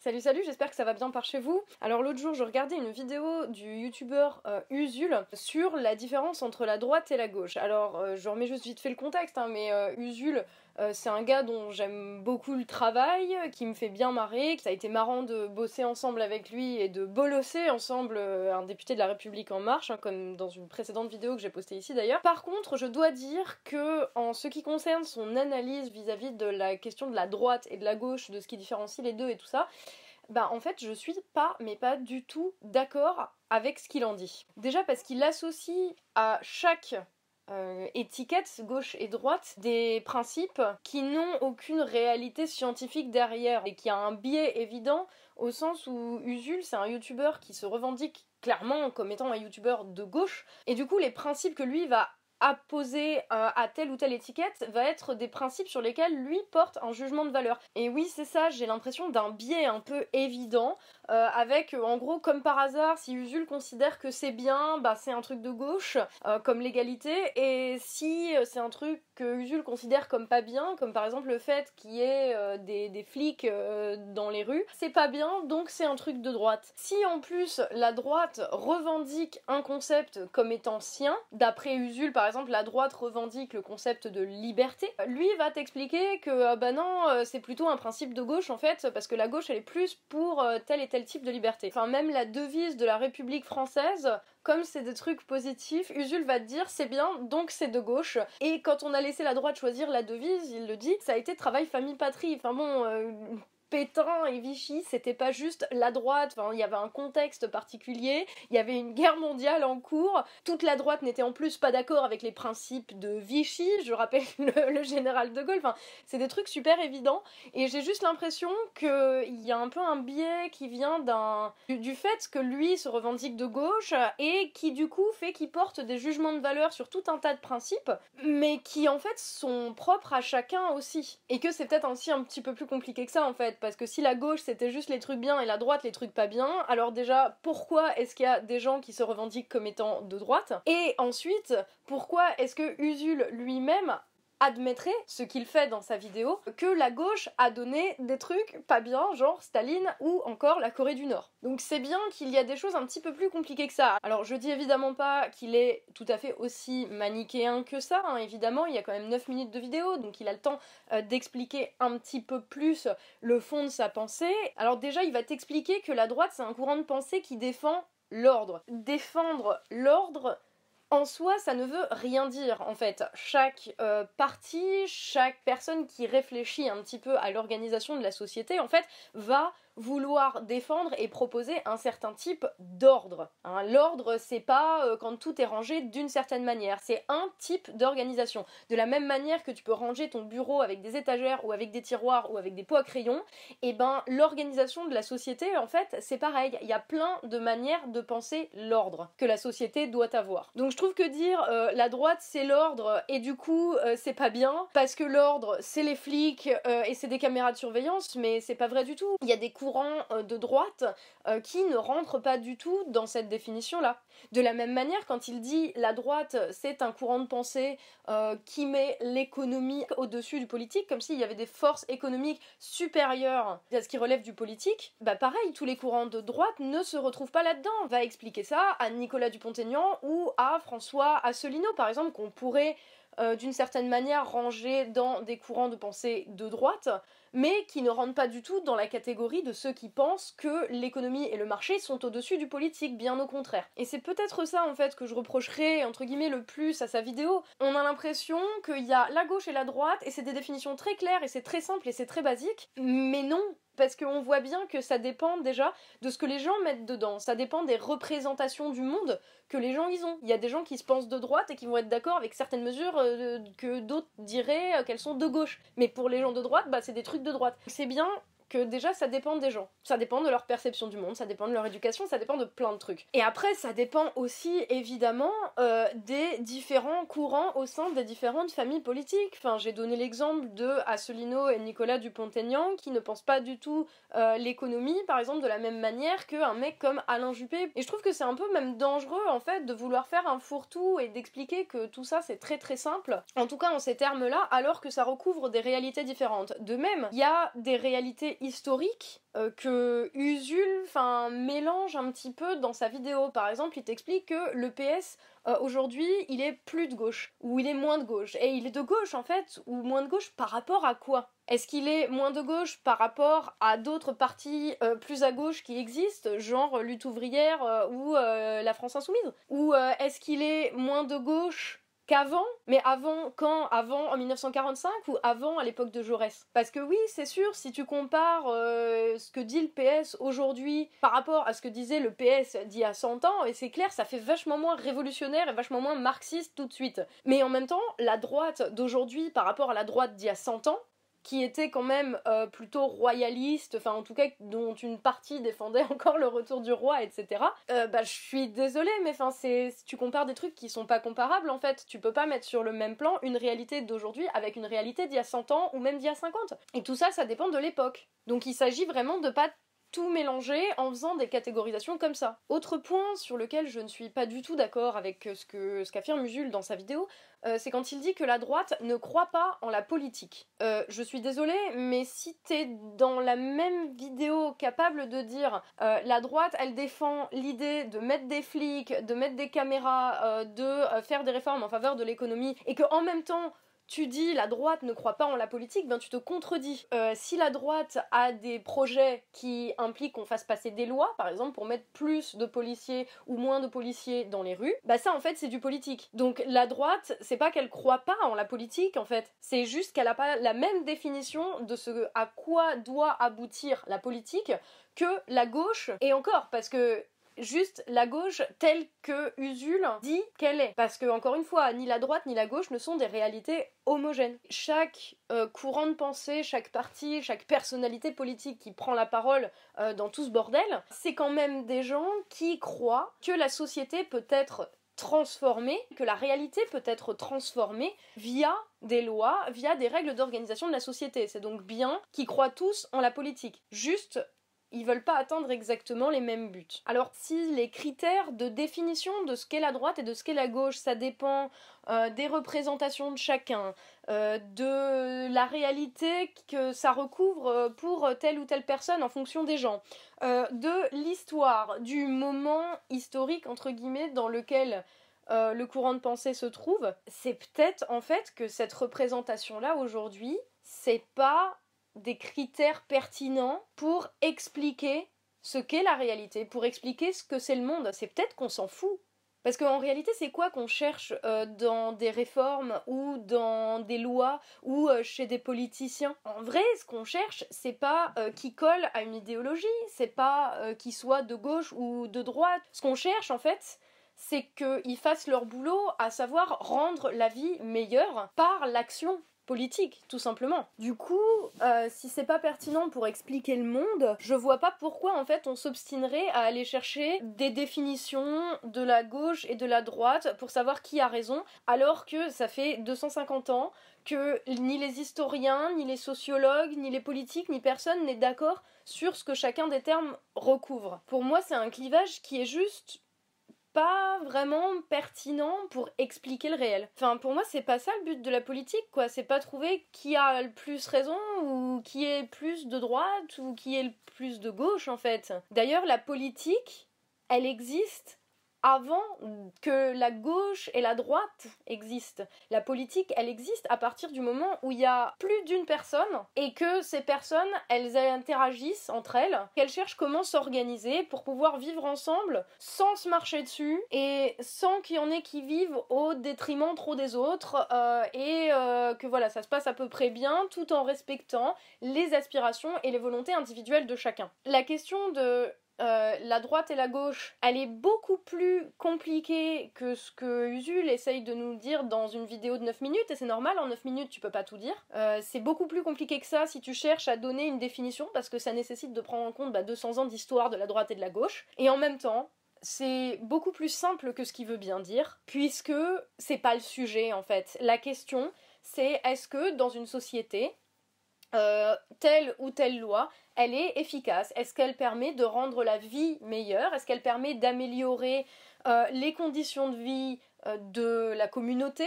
Salut salut, j'espère que ça va bien par chez vous. Alors l'autre jour, je regardais une vidéo du youtubeur Usul sur la différence entre la droite et la gauche. Alors je remets juste vite fait le contexte, hein, mais Usul, c'est un gars dont j'aime beaucoup le travail, qui me fait bien marrer, ça a été marrant de bosser ensemble avec lui et de bolosser ensemble un député de la République en marche, hein, comme dans une précédente vidéo que j'ai postée ici d'ailleurs. Par contre, je dois dire que en ce qui concerne son analyse vis-à-vis de la question de la droite et de la gauche, de ce qui différencie les deux et tout ça, bah en fait je suis pas, mais pas du tout d'accord avec ce qu'il en dit. Déjà parce qu'il associe à chaque étiquette, gauche et droite, des principes qui n'ont aucune réalité scientifique derrière et qui a un biais évident au sens où Usul, c'est un youtubeur qui se revendique clairement comme étant un youtubeur de gauche et du coup les principes que lui va apposer à telle ou telle étiquette va être des principes sur lesquels lui porte un jugement de valeur. Et oui, c'est ça, j'ai l'impression d'un biais un peu évident, avec en gros, comme par hasard, si Usul considère que c'est bien, bah c'est un truc de gauche, comme l'égalité, et si c'est un truc que Usul considère comme pas bien, comme par exemple le fait qu'il y ait des flics dans les rues, c'est pas bien, donc c'est un truc de droite. Si en plus la droite revendique un concept comme étant sien, d'après Usul par exemple, la droite revendique le concept de liberté, lui va t'expliquer que bah non, c'est plutôt un principe de gauche en fait, parce que la gauche elle est plus pour tel et tel type de liberté. Enfin même la devise de la République française, comme c'est des trucs positifs, Usul va te dire c'est bien, donc c'est de gauche. Et quand on a laissé la droite choisir la devise, il le dit, ça a été travail, famille, patrie. Enfin bon... Pétain et Vichy, c'était pas juste la droite, enfin, il y avait un contexte particulier, il y avait une guerre mondiale en cours, toute la droite n'était en plus pas d'accord avec les principes de Vichy, je rappelle le général de Gaulle, enfin, c'est des trucs super évidents, et j'ai juste l'impression qu'il y a un peu un biais qui vient du fait que lui se revendique de gauche, et qui du coup fait qu'il porte des jugements de valeur sur tout un tas de principes, mais qui en fait sont propres à chacun aussi, et que c'est peut-être aussi un petit peu plus compliqué que ça en fait, parce que si la gauche c'était juste les trucs bien et la droite les trucs pas bien, alors déjà pourquoi est-ce qu'il y a des gens qui se revendiquent comme étant de droite? Et ensuite, pourquoi est-ce que Usul lui-même admettrait, ce qu'il fait dans sa vidéo, que la gauche a donné des trucs pas bien, genre Staline ou encore la Corée du Nord. Donc c'est bien qu'il y a des choses un petit peu plus compliquées que ça. Alors je dis évidemment pas qu'il est tout à fait aussi manichéen que ça, hein, évidemment, il y a quand même 9 minutes de vidéo, donc il a le temps d'expliquer un petit peu plus le fond de sa pensée. Alors déjà, il va t'expliquer que la droite, c'est un courant de pensée qui défend l'ordre. Défendre l'ordre, en soi, ça ne veut rien dire, en fait. Chaque parti, chaque personne qui réfléchit un petit peu à l'organisation de la société, en fait, va vouloir défendre et proposer un certain type d'ordre. Hein, l'ordre, c'est pas quand tout est rangé d'une certaine manière, c'est un type d'organisation. De la même manière que tu peux ranger ton bureau avec des étagères ou avec des tiroirs ou avec des pots à crayons, et ben l'organisation de la société, en fait, c'est pareil. Il y a plein de manières de penser l'ordre que la société doit avoir. Donc je trouve que dire la droite c'est l'ordre et du coup c'est pas bien, parce que l'ordre c'est les flics et c'est des caméras de surveillance, mais c'est pas vrai du tout. Il y a des coups de droite qui ne rentre pas du tout dans cette définition-là. De la même manière, quand il dit la droite, c'est un courant de pensée qui met l'économie au-dessus du politique, comme s'il y avait des forces économiques supérieures à ce qui relève du politique, bah pareil, tous les courants de droite ne se retrouvent pas là-dedans. On va expliquer ça à Nicolas Dupont-Aignan ou à François Asselineau, par exemple, qu'on pourrait d'une certaine manière rangés dans des courants de pensée de droite, mais qui ne rentrent pas du tout dans la catégorie de ceux qui pensent que l'économie et le marché sont au-dessus du politique, bien au contraire. Et c'est peut-être ça en fait que je reprocherais entre guillemets le plus à sa vidéo. On a l'impression qu'il y a la gauche et la droite, et c'est des définitions très claires, et c'est très simple, et c'est très basique, mais non, parce qu'on voit bien que ça dépend déjà de ce que les gens mettent dedans, ça dépend des représentations du monde que les gens ils ont. Il y a des gens qui se pensent de droite et qui vont être d'accord avec certaines mesures que d'autres diraient qu'elles sont de gauche. Mais pour les gens de droite, bah c'est des trucs de droite. C'est bien que déjà ça dépend des gens, ça dépend de leur perception du monde, ça dépend de leur éducation, ça dépend de plein de trucs. Et après ça dépend aussi évidemment des différents courants au sein des différentes familles politiques. Enfin j'ai donné l'exemple de Asselineau et Nicolas Dupont-Aignan qui ne pensent pas du tout l'économie par exemple de la même manière qu'un mec comme Alain Juppé. Et je trouve que c'est un peu même dangereux en fait de vouloir faire un fourre-tout et d'expliquer que tout ça c'est très très simple, en tout cas en ces termes là, alors que ça recouvre des réalités différentes. De même, il y a des réalités historique que Usul mélange un petit peu dans sa vidéo. Par exemple, il t'explique que le PS, aujourd'hui, il est plus de gauche, ou il est moins de gauche. Et il est de gauche, en fait, ou moins de gauche par rapport à quoi? Est-ce qu'il est moins de gauche par rapport à d'autres partis plus à gauche qui existent, genre Lutte Ouvrière ou la France Insoumise? Ou est-ce qu'il est moins de gauche qu'avant, mais avant, quand? Avant en 1945 ou avant à l'époque de Jaurès? Parce que oui, c'est sûr, si tu compares ce que dit le PS aujourd'hui par rapport à ce que disait le PS d'il y a 100 ans, et c'est clair, ça fait vachement moins révolutionnaire et vachement moins marxiste tout de suite. Mais en même temps, la droite d'aujourd'hui par rapport à la droite d'il y a 100 ans, qui était quand même plutôt royaliste, enfin en tout cas dont une partie défendait encore le retour du roi, etc. Je suis désolée, mais si tu compares des trucs qui sont pas comparables en fait, tu peux pas mettre sur le même plan une réalité d'aujourd'hui avec une réalité d'il y a 100 ans ou même d'il y a 50. Et tout ça, ça dépend de l'époque. Donc il s'agit vraiment de pas tout mélanger en faisant des catégorisations comme ça. Autre point sur lequel je ne suis pas du tout d'accord avec ce qu'affirme Usul dans sa vidéo, c'est quand il dit que la droite ne croit pas en la politique. Je suis désolée, mais si t'es dans la même vidéo capable de dire la droite, elle défend l'idée de mettre des flics, de mettre des caméras, de faire des réformes en faveur de l'économie, et que en même temps tu dis la droite ne croit pas en la politique, ben tu te contredis. Si la droite a des projets qui impliquent qu'on fasse passer des lois, par exemple pour mettre plus de policiers ou moins de policiers dans les rues, bah ça en fait c'est du politique. Donc la droite, c'est pas qu'elle croit pas en la politique en fait, c'est juste qu'elle a pas la même définition de ce à quoi doit aboutir la politique que la gauche, et encore parce que juste la gauche telle que Usul dit qu'elle est. Parce que, encore une fois, ni la droite ni la gauche ne sont des réalités homogènes. Chaque courant de pensée, chaque parti, chaque personnalité politique qui prend la parole dans tout ce bordel, c'est quand même des gens qui croient que la société peut être transformée, que la réalité peut être transformée via des lois, via des règles d'organisation de la société. C'est donc bien qu'ils croient tous en la politique. Juste, ils veulent pas atteindre exactement les mêmes buts. Alors si les critères de définition de ce qu'est la droite et de ce qu'est la gauche, ça dépend des représentations de chacun, de la réalité que ça recouvre pour telle ou telle personne en fonction des gens, de l'histoire, du moment historique entre guillemets dans lequel le courant de pensée se trouve, c'est peut-être en fait que cette représentation-là aujourd'hui, c'est pas des critères pertinents pour expliquer ce qu'est la réalité, pour expliquer ce que c'est le monde. C'est peut-être qu'on s'en fout. Parce qu'en réalité, c'est quoi qu'on cherche dans des réformes ou dans des lois ou chez des politiciens? En vrai, ce qu'on cherche, c'est pas qui colle à une idéologie, c'est pas qui soit de gauche ou de droite. Ce qu'on cherche, en fait, c'est qu'ils fassent leur boulot, à savoir rendre la vie meilleure par l'action politique, tout simplement. Du coup, si c'est pas pertinent pour expliquer le monde, je vois pas pourquoi en fait on s'obstinerait à aller chercher des définitions de la gauche et de la droite pour savoir qui a raison, alors que ça fait 250 ans que ni les historiens, ni les sociologues, ni les politiques, ni personne n'est d'accord sur ce que chacun des termes recouvre. Pour moi, c'est un clivage qui est juste pas vraiment pertinent pour expliquer le réel. Enfin, pour moi, c'est pas ça le but de la politique, quoi. C'est pas trouver qui a le plus raison ou qui est plus de droite ou qui est le plus de gauche, en fait. D'ailleurs, la politique, elle existe avant que la gauche et la droite existent. La politique, elle existe à partir du moment où il y a plus d'une personne et que ces personnes, elles interagissent entre elles, qu'elles cherchent comment s'organiser pour pouvoir vivre ensemble sans se marcher dessus et sans qu'il y en ait qui vivent au détriment trop des autres que voilà, ça se passe à peu près bien tout en respectant les aspirations et les volontés individuelles de chacun. La question de la droite et la gauche, elle est beaucoup plus compliquée que ce que Usul essaye de nous dire dans une vidéo de 9 minutes, et c'est normal, en 9 minutes tu peux pas tout dire. C'est beaucoup plus compliqué que ça si tu cherches à donner une définition, parce que ça nécessite de prendre en compte 200 ans d'histoire de la droite et de la gauche, et en même temps, c'est beaucoup plus simple que ce qu'il veut bien dire, puisque c'est pas le sujet en fait. La question, c'est est-ce que dans une société, telle ou telle loi, elle est efficace? Est-ce qu'elle permet de rendre la vie meilleure? Est-ce qu'elle permet d'améliorer les conditions de vie de la communauté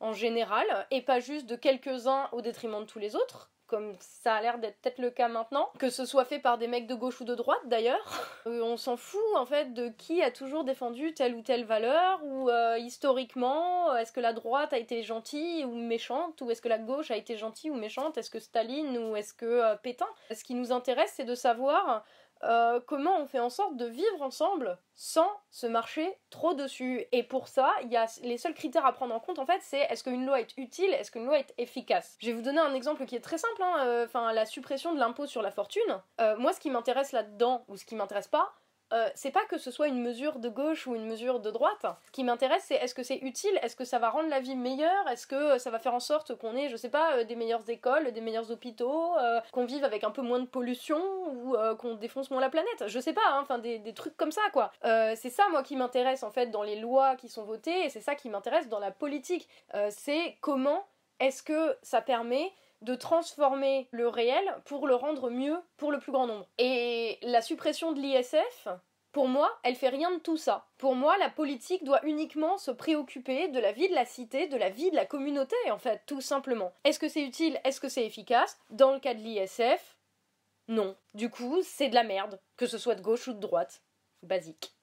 en général et pas juste de quelques-uns au détriment de tous les autres? comme ça a l'air d'être peut-être le cas maintenant, que ce soit fait par des mecs de gauche ou de droite d'ailleurs. On s'en fout en fait de qui a toujours défendu telle ou telle valeur, ou historiquement, est-ce que la droite a été gentille ou méchante, ou est-ce que la gauche a été gentille ou méchante, est-ce que Staline ou est-ce que Pétain. Ce qui nous intéresse, c'est de savoir comment on fait en sorte de vivre ensemble sans se marcher trop dessus. Et pour ça, il y a les seuls critères à prendre en compte en fait, c'est est-ce qu'une loi est utile, est-ce qu'une loi est efficace. Je vais vous donner un exemple qui est très simple, hein, la suppression de l'impôt sur la fortune. Moi, ce qui m'intéresse là-dedans, ou ce qui m'intéresse pas, c'est pas que ce soit une mesure de gauche ou une mesure de droite. Ce qui m'intéresse, c'est est-ce que c'est utile, est-ce que ça va rendre la vie meilleure, est-ce que ça va faire en sorte qu'on ait, je sais pas, des meilleures écoles, des meilleurs hôpitaux, qu'on vive avec un peu moins de pollution, ou qu'on défonce moins la planète, je sais pas, enfin hein, des trucs comme ça quoi. C'est ça moi qui m'intéresse en fait dans les lois qui sont votées, et c'est ça qui m'intéresse dans la politique. C'est comment est-ce que ça permet de transformer le réel pour le rendre mieux pour le plus grand nombre. Et la suppression de l'ISF, pour moi, elle fait rien de tout ça. Pour moi, la politique doit uniquement se préoccuper de la vie de la cité, de la vie de la communauté, en fait, tout simplement. Est-ce que c'est utile? Est-ce que c'est efficace? Dans le cas de l'ISF, non. Du coup, c'est de la merde, que ce soit de gauche ou de droite. Basique.